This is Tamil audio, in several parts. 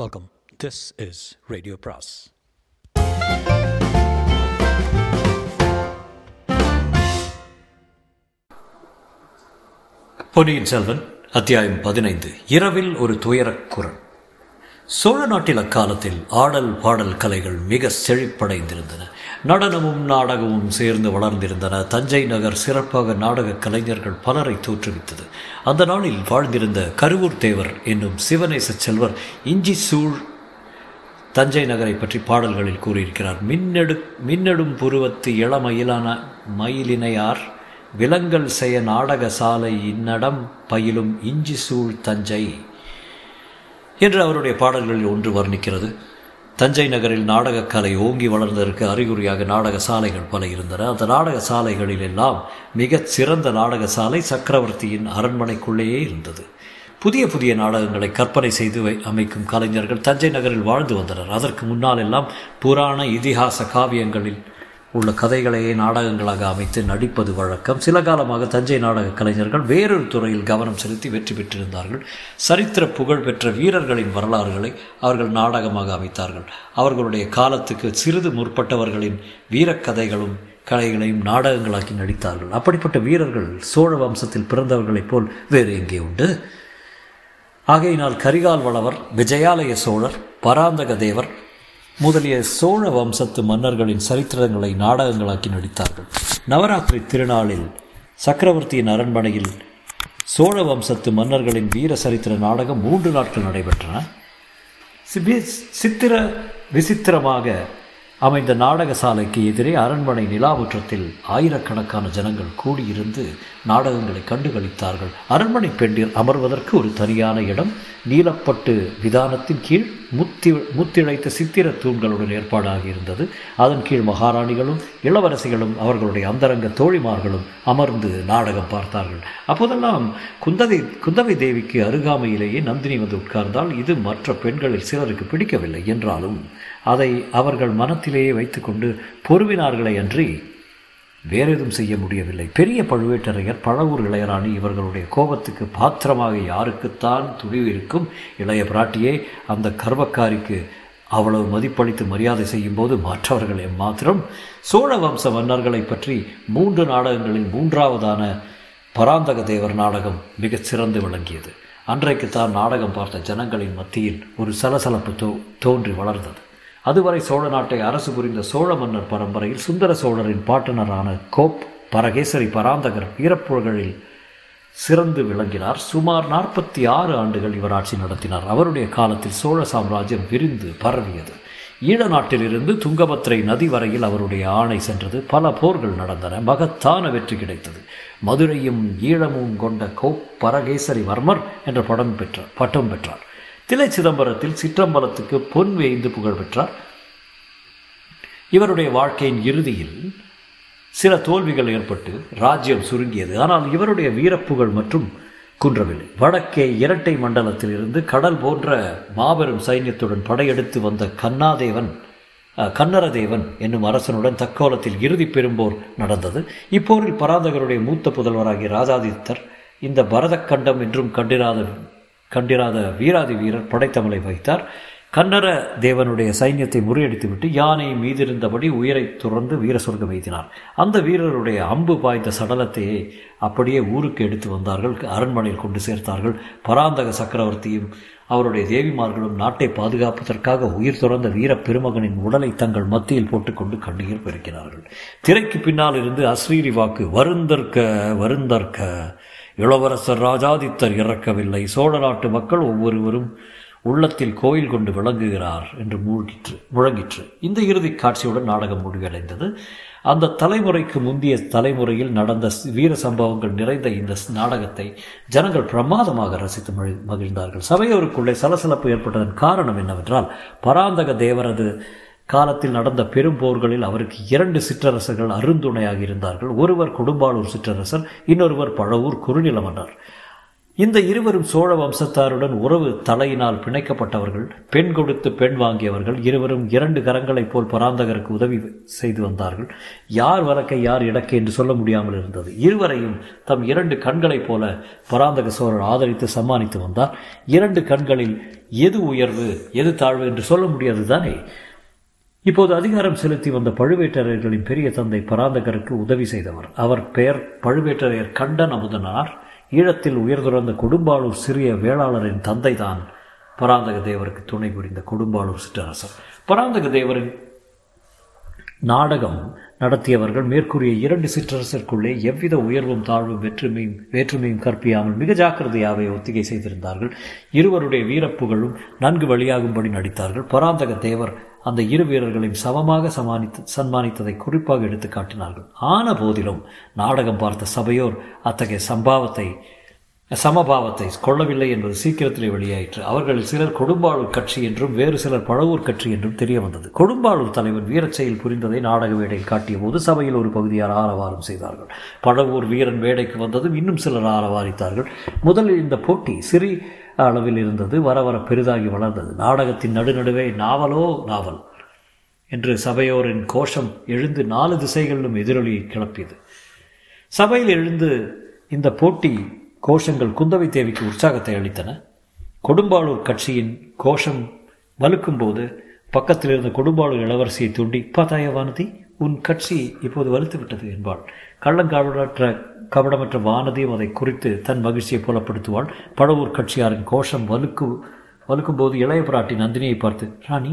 வெல்கம். திஸ் இஸ் ரேடியோ பிராஸ். பொன்னியின் செல்வன் அத்தியாயம் 15. இரவில் ஒரு துயரக் குரல். சோழ நாட்டில் அக்காலத்தில் ஆடல் பாடல் கலைகள் மிக செழிப்படைந்திருந்தன. நடனமும் நாடகமும் சேர்ந்து வளர்ந்திருந்தன. தஞ்சை நகர் சிறப்பாக நாடக கலைஞர்கள் பலரை தோற்றுவித்தது. அந்த நாளில் வாழ்ந்திருந்த கருவூர்தேவர் என்னும் சிவநேச செல்வர் இஞ்சி சூழ் தஞ்சை நகரை பற்றி பாடல்களில் கூறியிருக்கிறார். மின்னெடும் புருவத்து இளமயிலான மயிலினையார் விலங்கல் செய்ய நாடக சாலை இந்நடம் பயிலும் இஞ்சி சூழ் தஞ்சை என்று அவருடைய பாடல்களில் ஒன்று வர்ணிக்கிறது. தஞ்சை நகரில் நாடகக்கலை ஓங்கி வளர்ந்ததற்கு அறிகுறியாக நாடக சாலைகள் பல இருந்தன. அந்த நாடக சாலைகளில் எல்லாம் மிகச் சிறந்த நாடக சாலை சக்கரவர்த்தியின் அரண்மனைக்குள்ளேயே இருந்தது. புதிய புதிய நாடகங்களை கற்பனை செய்து அமைக்கும் கலைஞர்கள் தஞ்சை நகரில் வாழ்ந்து வந்தனர். அதற்கு முன்னால் எல்லாம் புராண இதிகாச காவியங்களில் உள்ள கதைகளையே நாடகங்களாக அமைத்து நடிப்பது வழக்கம். சில காலமாக தஞ்சை நாடக கலைஞர்கள் வேறொரு துறையில் கவனம் செலுத்தி வெற்றி பெற்றிருந்தார்கள். சரித்திர புகழ் பெற்ற வீரர்களின் வரலாறுகளை அவர்கள் நாடகமாக அமைத்தார்கள். அவர்களுடைய காலத்துக்கு சிறிது முற்பட்டவர்களின் வீரக்கதைகளும் கலைகளையும் நாடகங்களாக்கி நடித்தார்கள். அப்படிப்பட்ட வீரர்கள் சோழ வம்சத்தில் பிறந்தவர்களைப் போல் வேறு எங்கே உண்டு? ஆகையினால் கரிகால் வளவர், விஜயாலய சோழர், பராந்தக தேவர் முதலிய சோழ வம்சத்து மன்னர்களின் சரித்திரங்களை நாடகங்களாக்கி நடித்தார்கள். நவராத்திரி திருநாளில் சக்கரவர்த்தியின் அரண்மனையில் சோழ வம்சத்து மன்னர்களின் வீர சரித்திர நாடகம் 3 நாட்கள் நடைபெற்றன. சித்திர விசித்திரமாக அமைந்த நாடக சாலைக்கு எதிரே அரண்மனை நிலாவுற்றத்தில் ஆயிரக்கணக்கான ஜனங்கள் கூடியிருந்து நாடகங்களை கண்டுகளித்தார்கள். அரண்மனை பெண்டில் அமர்வதற்கு ஒரு தனியான இடம் நீலப்பட்டு விதானத்தின் கீழ் முத்திழைத்த சித்திர தூண்களுடன் ஏற்பாடாக இருந்தது. அதன் கீழ் மகாராணிகளும் இளவரசிகளும் அவர்களுடைய அந்தரங்க தோழிமார்களும் அமர்ந்து நாடகம் பார்த்தார்கள். அப்போதெல்லாம் குந்தவை தேவிக்கு அருகாமையிலேயே நந்தினி வந்து உட்கார்ந்தால். இது மற்ற பெண்களில் சிலருக்கு பிடிக்கவில்லை என்றாலும் அதை அவர்கள் மனத்திலேயே வைத்துக்கொண்டு பொறுவினார்களே அன்றி வேறெதும் செய்ய முடியவில்லை. பெரிய பழுவேட்டரையர், பழவூர் இளையராணி இவர்களுடைய கோபத்துக்கு பாத்திரமாக யாருக்குத்தான் துணிவு இருக்கும்? இளைய பிராட்டியே, அந்த கர்வக்காரிக்கு அவ்வளவு மதிப்பளித்து மரியாதை செய்யும் போது மற்றவர்கள் எம்மாத்திரம்? சோழ வம்ச மன்னர்களை பற்றி 3 நாடகங்களில் 3ஆவதான பராந்தக தேவர் நாடகம் மிகச் சிறந்து விளங்கியது. அன்றைக்கு தான் நாடகம் பார்த்த ஜனங்களின் மத்தியில் ஒரு சலசலப்பு தோன்றி வளர்ந்தது. அதுவரை சோழ நாட்டை அரசு புரிந்த சோழ மன்னர் பரம்பரையில் சுந்தர சோழரின் பாட்டனரான கோப் பரகேசரி பராந்தகர் வீரப்புகழில் சிறந்து விளங்கினார். சுமார் 46 ஆண்டுகள் இவர் ஆட்சி நடத்தினார். அவருடைய காலத்தில் சோழ சாம்ராஜ்யம் விரிந்து பரவியது. ஈழ நாட்டிலிருந்து துங்கபத்திரை நதி வரையில் அவருடைய ஆணை சென்றது. பல போர்கள் நடந்தன. மகத்தான வெற்றி கிடைத்தது. மதுரையும் ஈழமும் கொண்ட கோப் பரகேசரி வர்மர் என்ற பட்டம் பெற்றார். திலை சிதம்பரத்தில் சிற்றம்பலத்துக்கு பொன் வேய்ந்து புகழ் பெற்றார். இவருடைய வாழ்க்கையின் இறுதியில் சில தோல்விகள் ஏற்பட்டு ராஜ்யம் சுருங்கியது. ஆனால் இவருடைய வீரப்புகழ் மற்றும் குன்றவில்லை. வடக்கே இரட்டை மண்டலத்திலிருந்து கடல் போன்ற மாபெரும் சைன்யத்துடன் படையெடுத்து வந்த கன்னரதேவன் என்னும் அரசனுடன் தக்கோலத்தில் இறுதி பெரும்போர் நடந்தது. இப்போரில் பராந்தகருடைய மூத்த புதல்வராகிய ராதாதித்தர் இந்த பரதக்கண்டம் என்றும் கண்டிராத வீராதி வீரர் படைத்தமலை வைத்தார். கன்னர தேவனுடைய சைன்யத்தை முறியடித்துவிட்டு யானை மீதிருந்தபடி உயிரை துறந்து வீர சொர்க்கம் எய்தினார். அந்த வீரருடைய அம்பு பாய்ந்த சடலத்தையே அப்படியே ஊருக்கு எடுத்து வந்தார்கள். அரண்மனையில் கொண்டு சேர்த்தார்கள். பராந்தக சக்கரவர்த்தியும் அவருடைய தேவிமார்களும் நாட்டை பாதுகாப்பதற்காக உயிர் துறந்த வீர பெருமகனின் உடலை தங்கள் மத்தியில் போட்டுக்கொண்டு கண்ணீர் பெருக்கினார்கள். திரைக்கு பின்னால் இருந்து அஸ்ரீரி வாக்கு, வருந்தற்க இளவரசர் ராஜாதித்தர் இறக்கவில்லை, சோழ நாட்டு மக்கள் ஒவ்வொருவரும் உள்ளத்தில் கோயில் கொண்டு விளங்குகிறார் என்று முழங்கிற்று. இந்த இறுதி காட்சியுடன் நாடகம் முடிவடைந்தது. அந்த தலைமுறைக்கு முந்தைய தலைமுறையில் நடந்த வீர சம்பவங்கள் நிறைந்த இந்த நாடகத்தை ஜனங்கள் பிரமாதமாக ரசித்து மகிழ்ந்தார்கள். சபையோருக்குள்ளே சலசலப்பு ஏற்பட்டதன் காரணம் என்னவென்றால், பராந்தக தேவரது காலத்தில் நடந்த பெரும் போர்களில் அவருக்கு 2 சிற்றரசர்கள் அருந்துணையாக இருந்தார்கள். ஒருவர் கொடும்பாளூர் சிற்றரசர், இன்னொருவர் பழவூர் குறுநில மன்னர். இந்த இருவரும் சோழ வம்சத்தாருடன் உறவு தலையினால் பிணைக்கப்பட்டவர்கள், பெண் கொடுத்து பெண் வாங்கியவர்கள். இருவரும் இரண்டு கரங்களைப் போல் பராந்தகருக்கு உதவி செய்து வந்தார்கள். யார் வழக்கை யார் இடக்கை என்று சொல்ல முடியாமல் இருந்தது. இருவரையும் தம் இரண்டு கண்களைப் போல பராந்தக சோழர் ஆதரித்து சம்மானித்து வந்தார். இரண்டு கண்களில் எது உயர்வு எது தாழ்வு என்று சொல்ல முடியாது தானே? இப்போது அதிகாரம் செலுத்தி வந்த பழுவேட்டரையர்களின் பெரிய தந்தை பராந்தகருக்கு உதவி செய்தவர். அவர் பெயர் பழுவேட்டரையர் கண்டன் அமுதனார். ஈழத்தில் உயர்துறந்த கொடும்பாளூர் சிறிய வேளாளரின் தந்தை தான் பராந்தக தேவருக்கு துணை புரிந்த கொடும்பாளூர் சிற்றரசர். பராந்தக தேவரின் நாடகம் நடத்தியவர்கள் மேற்கூறிய இரண்டு சிற்றரசருக்குள்ளே எவ்வித உயர்வும் தாழ்வும் வேற்றுமையும் கற்பியாமல் மிக ஜாக்கிரதையாகவே ஒத்திகை செய்திருந்தார்கள். இருவருடைய வீரப்புகழும் நன்கு வழியாகும்படி நடித்தார்கள். பராந்தக தேவர் அந்த இரு வீரர்களையும் சமமாக சன்மானித்ததை குறிப்பாக எடுத்து காட்டினார்கள். ஆன போதிலும் நாடகம் பார்த்த சபையோர் அத்தகைய சமபாவத்தை கொள்ளவில்லை என்பது சீக்கிரத்திலே வெளியாயிற்று. அவர்களில் சிலர் கொடும்பாளூர் கட்சி என்றும் வேறு சிலர் பழவூர் கட்சி என்றும் தெரிய வந்தது. கொடும்பாளூர் தலைவன் வீரச்செயல் புரிந்ததை நாடக வேடையில் காட்டிய போது சபையில் ஒரு பகுதியார் ஆரவாரம் செய்தார்கள். பழவூர் வீரன் வேடைக்கு வந்ததும் இன்னும் சிலர் ஆரவாரித்தார்கள். முதலில் இந்த போட்டி சிறி அளவில் இருந்தது. வர வர பெரிதாகி வளர்ந்தது. நாடகத்தின் நடுநடுவே நாவலோ நாவல் என்று சபையோரின் கோஷம் எழுந்து நாலு திசைகளிலும் எதிரொலியை கிளப்பியது. சபையில் எழுந்து இந்த போட்டி கோஷங்கள் குந்தவை தேவிக்கு உற்சாகத்தை அளித்தன. கொடும்பாளூர் கட்சியின் கோஷம் வலுக்கும் போது பக்கத்தில் இருந்த கொடும்பாளூர் இளவரசியை தூண்டி, "பார்த்தாயா வானதி, உன் கட்சி இப்போது வலுத்து விட்டது" என்பாள். கபடமற்ற வானதியும் அதை குறித்து தன் மகிழ்ச்சியை புலப்படுத்துவாள். பழவூர் கட்சியாரின் கோஷம் வலுக்கும் போது இளைய பிராட்டி நந்தினியை பார்த்து, "ராணி,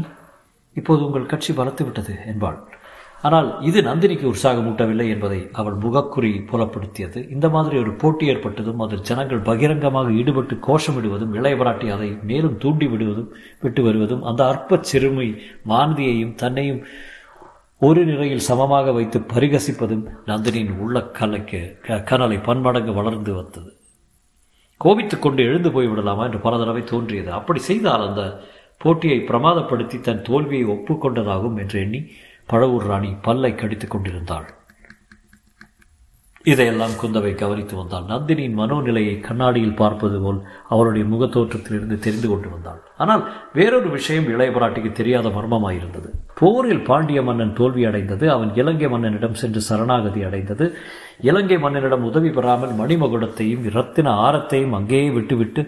இப்போது உங்கள் கட்சி வளர்த்து விட்டது" என்பாள். ஆனால் இது நந்தினிக்கு உற்சாகமூட்டவில்லை என்பதை அவள் முகக்குறி புலப்படுத்தியது. இந்த மாதிரி ஒரு போட்டி ஏற்பட்டதும் அதில் ஜனங்கள் பகிரங்கமாக ஈடுபட்டு கோஷமிடுவதும் இளைய பிராட்டி அதை மேலும் தூண்டி விட்டு வருவதும் அந்த அற்ப சிறுமி வானதியையும் தன்னையும் ஒரு நிலையில் சமமாக வைத்து பரிகசிப்பதும் நந்தினியின் உள்ள கனலை பன்மடங்கு வளர்ந்து வந்தது. கோபித்துக் கொண்டு எழுந்து போய்விடலாமா என்று பல தடவை தோன்றியது. அப்படி செய்தால் அந்த போட்டியை பிரமாதப்படுத்தி தன் தோல்வியை ஒப்புக்கொண்டதாகும் என்று எண்ணி பழவூர் ராணி பல்லை கடித்துக் கொண்டிருந்தாள். இதையெல்லாம் குந்தவை கவனித்து வந்தாள். நந்தினியின் மனோநிலையை கண்ணாடியில் பார்ப்பது போல் அவளுடைய முகத்தோற்றத்திலிருந்து தெரிந்து கொண்டு வந்தாள். ஆனால் வேறொரு விஷயம் இளைய பிராட்டிக்கு தெரியாத மர்மமாயிருந்தது. போரில் பாண்டிய மன்னன் தோல்வி அடைந்தது. அவன் இலங்கை மன்னனிடம் சென்று சரணாகதி அடைந்தது. இலங்கை மன்னனிடம் உதவி பெறாமல் மணிமகுடத்தையும் இரத்தின ஆரத்தையும் அங்கேயே விட்டுவிட்டு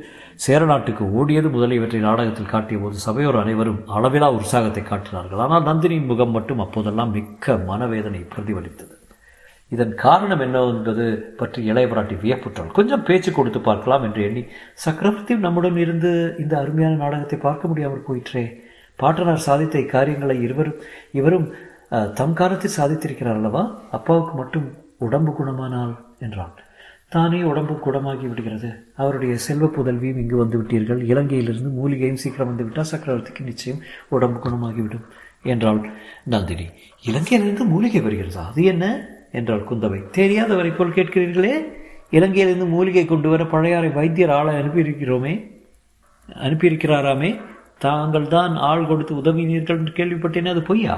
சேரநாட்டுக்கு ஓடியது முதலியவற்றை நாடகத்தில் காட்டிய போது சபையோர் அனைவரும் அளவிலா உற்சாகத்தை காட்டினார்கள். ஆனால் நந்தினியின் முகம் மட்டும் அப்போதெல்லாம் மிக்க மனவேதனை பிரதிபலித்தது. இதன் காரணம் என்னவென்பது பற்றி இளைய பிராட்டி வியப்புற்றாள். கொஞ்சம் பேச்சு கொடுத்து பார்க்கலாம் என்று எண்ணி, "சக்கரவர்த்தி நம்முடன் இருந்து இந்த அருமையான நாடகத்தை பார்க்க முடியாமல் போயிற்றே. பாட்டனார் சாதித்த இக்காரியங்களை இவரும் தம் காலத்தில் சாதித்திருக்கிறார் அல்லவா? அப்பாவுக்கு மட்டும் உடம்பு குணமானால்" என்றான். "தானே உடம்பு குணமாகி விடுகிறது. அவருடைய செல்வ புதல்வியும் இங்கு வந்து விட்டீர்கள். இலங்கையிலிருந்து மூலிகையும் சீக்கிரம் வந்துவிட்டால் சக்கரவர்த்திக்கு நிச்சயம் உடம்பு குணமாகிவிடும்" என்றாள் நந்தினி. "இலங்கையிலிருந்து மூலிகை வருகிறதா? அது என்ன?" என்றால் குந்தவை. "தெரியாதவரை போல் கேட்கிறீர்களே. இலங்கையிலிருந்து மூலிகை கொண்டு வர பழையாறை வைத்தியர் ஆளை அனுப்பியிருக்கிறாராமே. தாங்கள் தான் ஆள் கொடுத்து உதவினீர்கள் என்று கேள்விப்பட்டேனே, அது பொய்யா?"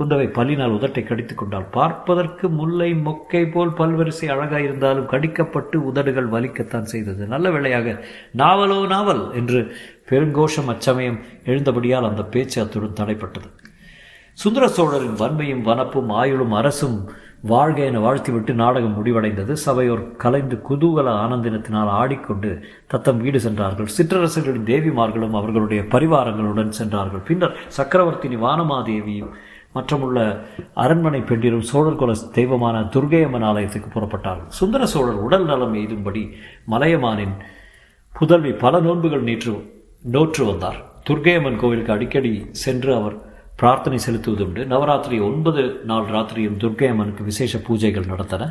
குந்தவை பல்லினால் உதட்டை கடித்துக் கொண்டாள். பார்ப்பதற்கு முல்லை மொக்கை போல் பல்வரிசை அழகாயிருந்தாலும் கடிக்கப்பட்டு உதடுகள் வலிக்கத்தான் செய்தது. நல்ல வேளையாக நாவலோ நாவல் என்று பெருங்கோஷம் அச்சமயம் எழுந்தபடியால் அந்த பேச்சு அத்துடன் தடைப்பட்டது. சுந்தர சோழரின் வன்மையும் வனப்பும் ஆயுளும் அரசும் வாழ்க என வாழ்த்திவிட்டு நாடகம் முடிவடைந்தது. சபையோர் கலைந்து குதூகல ஆனந்தினத்தினால் ஆடிக்கொண்டு தத்தம் வீடு சென்றார்கள். சிற்றரசர்களின் தேவிமார்களும் அவர்களுடைய பரிவாரங்களுடன் சென்றார்கள். பின்னர் சக்கரவர்த்தினி வானமாதேவியும் மற்றமுள்ள அரண்மனை பெண்டிலும் சோழர்குல தெய்வமான துர்கையம்மன் ஆலயத்துக்கு புறப்பட்டார்கள். சுந்தர சோழர் உடல் நலம் எய்தும்படி மலையமானின் புதல்வி பல நோன்புகள் நோற்று வந்தார். துர்கையம்மன் கோவிலுக்கு அடிக்கடி சென்று அவர் பிரார்த்தனை செலுத்துவதுண்டு. நவராத்திரி 9 நாள் ராத்திரியும் துர்கையம்மனுக்கு விசேஷ பூஜைகள் நடத்தன.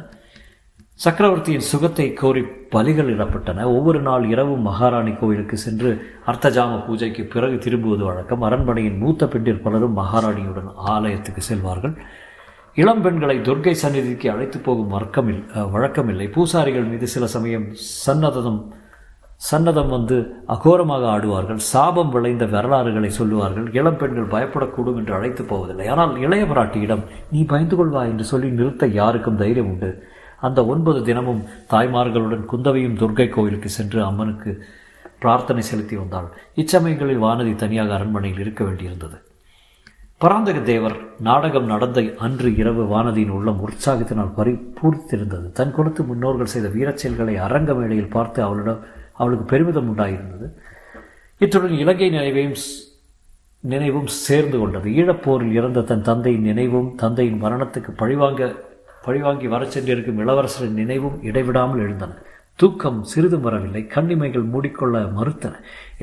சக்கரவர்த்தியின் சுகத்தை கோரி பலிகள் இடப்பட்டன. ஒவ்வொரு நாள் இரவும் மகாராணி கோயிலுக்கு சென்று அர்த்தஜாம பூஜைக்கு பிறகு திரும்புவது வழக்கம். அரண்மனையின் மூத்த பெண்டிர் பலரும் மகாராணியுடன் ஆலயத்துக்கு செல்வார்கள். இளம் பெண்களை துர்கை சந்நிதிக்கு அழைத்து போகும் வழக்கமில்லை. பூசாரிகள் மீது சில சமயம் சன்னதம் வந்து அகோரமாக ஆடுவார்கள். சாபம் விளைந்த வரலாறுகளை சொல்லுவார்கள். இளம் பெண்கள் பயப்படக்கூடும் என்று அழைத்து போவதில்லை. ஆனால் இளைய பிராட்டியிடம், "நீ பயந்து கொள்வா" என்று சொல்லி நிறுத்த யாருக்கும் தைரியம் உண்டு. அந்த 9 தினமும் தாய்மார்களுடன் குந்தவையும் துர்கை கோவிலுக்கு சென்று அம்மனுக்கு பிரார்த்தனை செலுத்தி வந்தாள். இச்சமயங்களில் வானதி தனியாக அரண்மனையில் இருக்க வேண்டியிருந்தது. பராந்தக தேவர் நாடகம் நடந்த அன்று இரவு வானதியின் உள்ளம் உற்சாகத்தினால் பரிபூர்த்திருந்தது. தன் கொடுத்து முன்னோர்கள் செய்த வீரச்செயல்களை அரங்க மேடையில் பார்த்து அவளுக்கு பெருமிதம் உண்டாயிருந்தது. இத்துடன் இலங்கை நினைவும் சேர்ந்து கொண்டது. ஈழப்போரில் இறந்த தன் தந்தையின் நினைவும் தந்தையின் மரணத்துக்கு பழிவாங்கி வர சென்றிருக்கும் இளவரசரின் நினைவும் இடைவிடாமல் எழுந்தன. தூக்கம் சிறிதும் வரவில்லை. கண்ணிமைகள் மூடிக்கொள்ள மறுத்தன.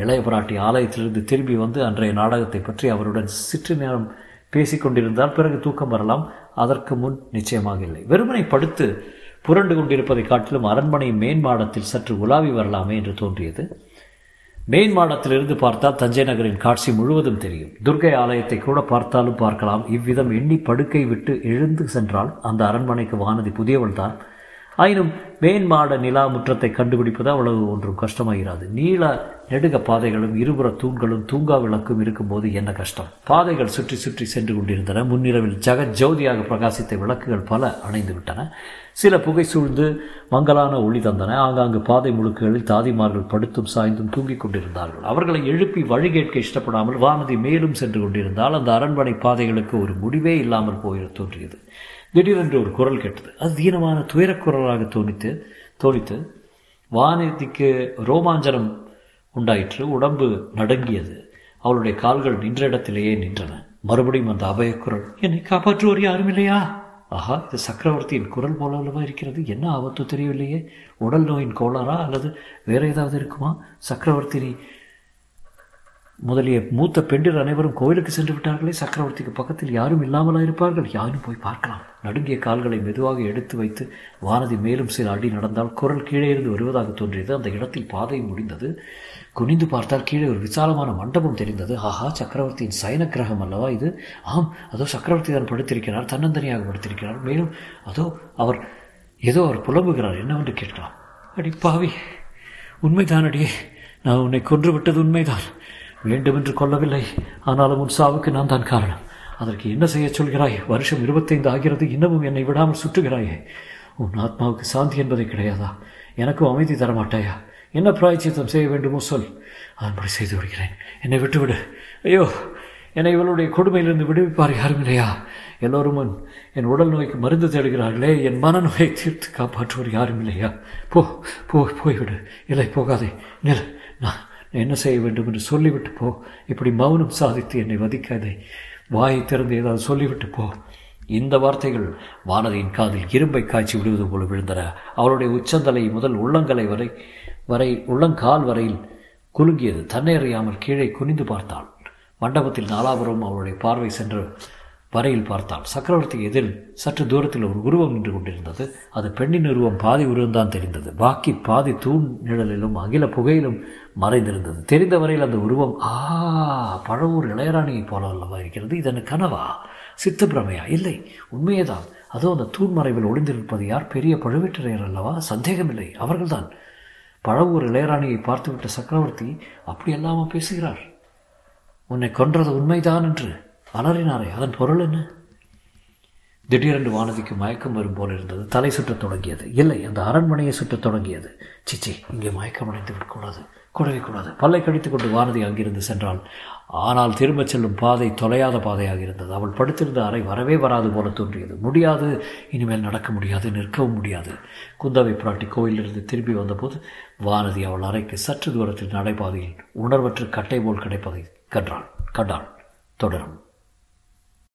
இளைய பிராட்டி ஆலயத்திலிருந்து திரும்பி வந்து அன்றைய நாடகத்தை பற்றி அவருடன் சிற்று நேரம் பேசிக்கொண்டிருந்தால் பிறகு தூக்கம் வரலாம், அதற்கு முன் நிச்சயமாக இல்லை. வெறுமனை படுத்து புரண்டு கொண்டிருப்பதை காட்டிலும் அரண்மனை மேன்மாடத்தில் சற்று உலாவி வரலாமே என்று தோன்றியது. மேன்மாடத்திலிருந்து பார்த்தால் தஞ்சை நகரின் காட்சி முழுவதும் தெரியும். துர்கை ஆலயத்தை கூட பார்த்தாலும் பார்க்கலாம். இவ்விதம் எண்ணி படுக்கை விட்டு எழுந்து சென்றால் அந்த அரண்மனைக்கு வானதி புதியவள்தான். ஆயினும் மேன்மாட நிலா முற்றத்தை கண்டுபிடிப்பது அவ்வளவு ஒன்றும் கஷ்டமாகிறாது. நீள நெடுக பாதைகளும் இருபுற தூண்களும் தூங்கா விளக்கும் இருக்கும்போது என்ன கஷ்டம். பாதைகள் சுற்றி சுற்றி சென்று கொண்டிருந்தன. முன்னிரவில் ஜோதியாக பிரகாசித்த விளக்குகள் பல அணைந்து விட்டன. சில புகை சூழ்ந்து மங்கலான ஒளி தந்தன. ஆங்காங்கு பாதை முழுக்குகளில் தாதிமார்கள் படுத்தும் சாய்ந்தும் தூங்கிக் கொண்டிருந்தார்கள். அவர்களை எழுப்பி வழி கேட்க இஷ்டப்படாமல் வானதி மேலும் சென்று கொண்டிருந்தால் அந்த அரண்மனை பாதைகளுக்கு ஒரு முடிவே இல்லாமல் போயிட தோன்றியது. திடீரென்று ஒரு குரல் கேட்டது. அது தீனமான துயரக்குரலாக தோணித்து வானதிக்கு ரோமாஞ்சனம் உண்டாயிற்று. உடம்பு நடுங்கியது. அவளுடைய கால்கள் நின்ற இடத்திலேயே நின்றன. மறுபடியும் அந்த அபயக்குரல், என்னை காப்பாற்றுவோர் யாரும் இல்லையா? ஆஹா, இது சக்கரவர்த்தியின் குரல் போலவா இருக்கிறது. என்ன ஆபத்து தெரியவில்லையே. உடல் நோயின் கோளாரா அல்லது வேற ஏதாவது இருக்குமா? சக்கரவர்த்தி முதலிய மூத்த பெண்டிர் அனைவரும் கோயிலுக்கு சென்று விட்டார்களே. சக்கரவர்த்திக்கு பக்கத்தில் யாரும் இல்லாமலா இருப்பார்கள்? யாரும் போய் பார்க்கலாம். நடுங்கிய கால்களை மெதுவாக எடுத்து வைத்து வானதி மேலும் சில அடி நடந்தால் குரல் கீழே இருந்து வருவதாக தோன்றியது. அந்த இடத்தில் பாதை முடிந்தது. குனிந்து பார்த்தால் கீழே ஒரு விசாலமான மண்டபம் தெரிந்தது. ஆஹா, சக்கரவர்த்தியின் சயன கிரகம் அல்லவா இது? ஆம், அதோ சக்கரவர்த்தி தான் படுத்திருக்கிறார். தன்னந்தனியாக படுத்திருக்கிறார். மேலும் அதோ அவர் புலம்புகிறார். என்னவென்று கேட்கலாம். அடி பாவி, உண்மைதான் அடியே, நான் உன்னை கொன்று விட்டது உண்மைதான். வேண்டுமென்று கொல்லவில்லை, ஆனாலும் உன் சாவுக்கு நான் தான் காரணம். அதற்கு என்ன செய்ய சொல்கிறாய்? வருஷம் 25 ஆகிறது, இன்னமும் என்னை விடாமல் சுற்றுகிறாயே. உன் ஆத்மாவுக்கு சாந்தி என்பதை கிடையாதா? எனக்கும் அமைதி தரமாட்டாயா? என்ன பிராயச்சித்தம் செய்ய வேண்டுமோ சொல், அன்படி செய்து வருகிறேன். என்னை விட்டுவிடு. ஐயோ, என்னை இவளுடைய கொடுமையிலிருந்து விடுவிப்பார் யாரும் இல்லையா? எல்லோரும் என் உடல் நோய்க்கு மருந்து தேடுகிறார்களே, என் மனநோயை தீர்த்து காப்பாற்றுவோர் யாரும் இல்லையா? போய்விடு. இல்லை, போகாதே. நில், நான் என்ன செய்ய வேண்டும் என்று சொல்லிவிட்டு போ. இப்படி மௌனம் சாதித்து என்னை வதிக்காதே. வாயை திறந்து ஏதாவது சொல்லிவிட்டு போ. இந்த வார்த்தைகள் வானதியின் காதில் இரும்பை காய்ச்சி விடுவது போல விழுந்தன. அவளுடைய உச்சந்தலை முதல் உள்ளங்கால் வரையில் குலுங்கியது. தன்னை அறியாமல் கீழே குனிந்து பார்த்தாள். மண்டபத்தில் நாலாபுரம் அவளுடைய பார்வை சென்ற வரையில் பார்த்தாள். சக்கரவர்த்தி எதிரில் சற்று தூரத்தில் ஒரு உருவம் நின்று கொண்டிருந்தது. அது பெண்ணின் உருவம். பாதி உருவம்தான் தெரிந்தது. பாக்கி பாதி தூண் நிழலிலும் அகில புகையிலும் மறைந்திருந்தது. தெரிந்த வரையில் அந்த உருவம் பழவூர் இளையராணியை போல அல்லவா இருக்கிறது. இதன் கனவா, சித்தப்பிரமையா? இல்லை, உண்மையேதான். அதோ அந்த தூண் மறைவில் ஒளிந்திருப்பது யார்? பெரிய பழுவேட்டரையர் அல்லவா? சந்தேகமில்லை, அவர்கள்தான். பழவூர் இளையராணியை பார்த்துவிட்ட சக்கரவர்த்தி அப்படியெல்லாமல் பேசுகிறார். உன்னை கொன்றது உண்மைதான் என்று அலறினாரே, அதன் பொருள் என்ன? திடீரென்று வானதிக்கு மயக்கம் வரும் போல இருந்தது. தலை சுற்றத் தொடங்கியது. இல்லை, அந்த அரண்மனையை சுற்றத் தொடங்கியது. சிச்சி, இங்கே மயக்கம் அடைந்து விடக்கூடாது, கூடவே கூடாது. பல்லை கடித்து கொண்டு வானதி அங்கிருந்து சென்றாள். ஆனால் திரும்பச் செல்லும் பாதை தொலையாத பாதையாக இருந்தது. அவள் படுத்திருந்த அறை வரவே வராது போல தோன்றியது. முடியாது, இனிமேல் நடக்க முடியாது, நிற்கவும் முடியாது. குந்தவை பிராட்டி கோயிலிருந்து திரும்பி வந்தபோது வானதி அவள் அறைக்கு சற்று தூரத்தில் நடைபாதையில் உணர்வற்று கட்டை போல் கிடைப்பதை கண்டாள். தொடரும்.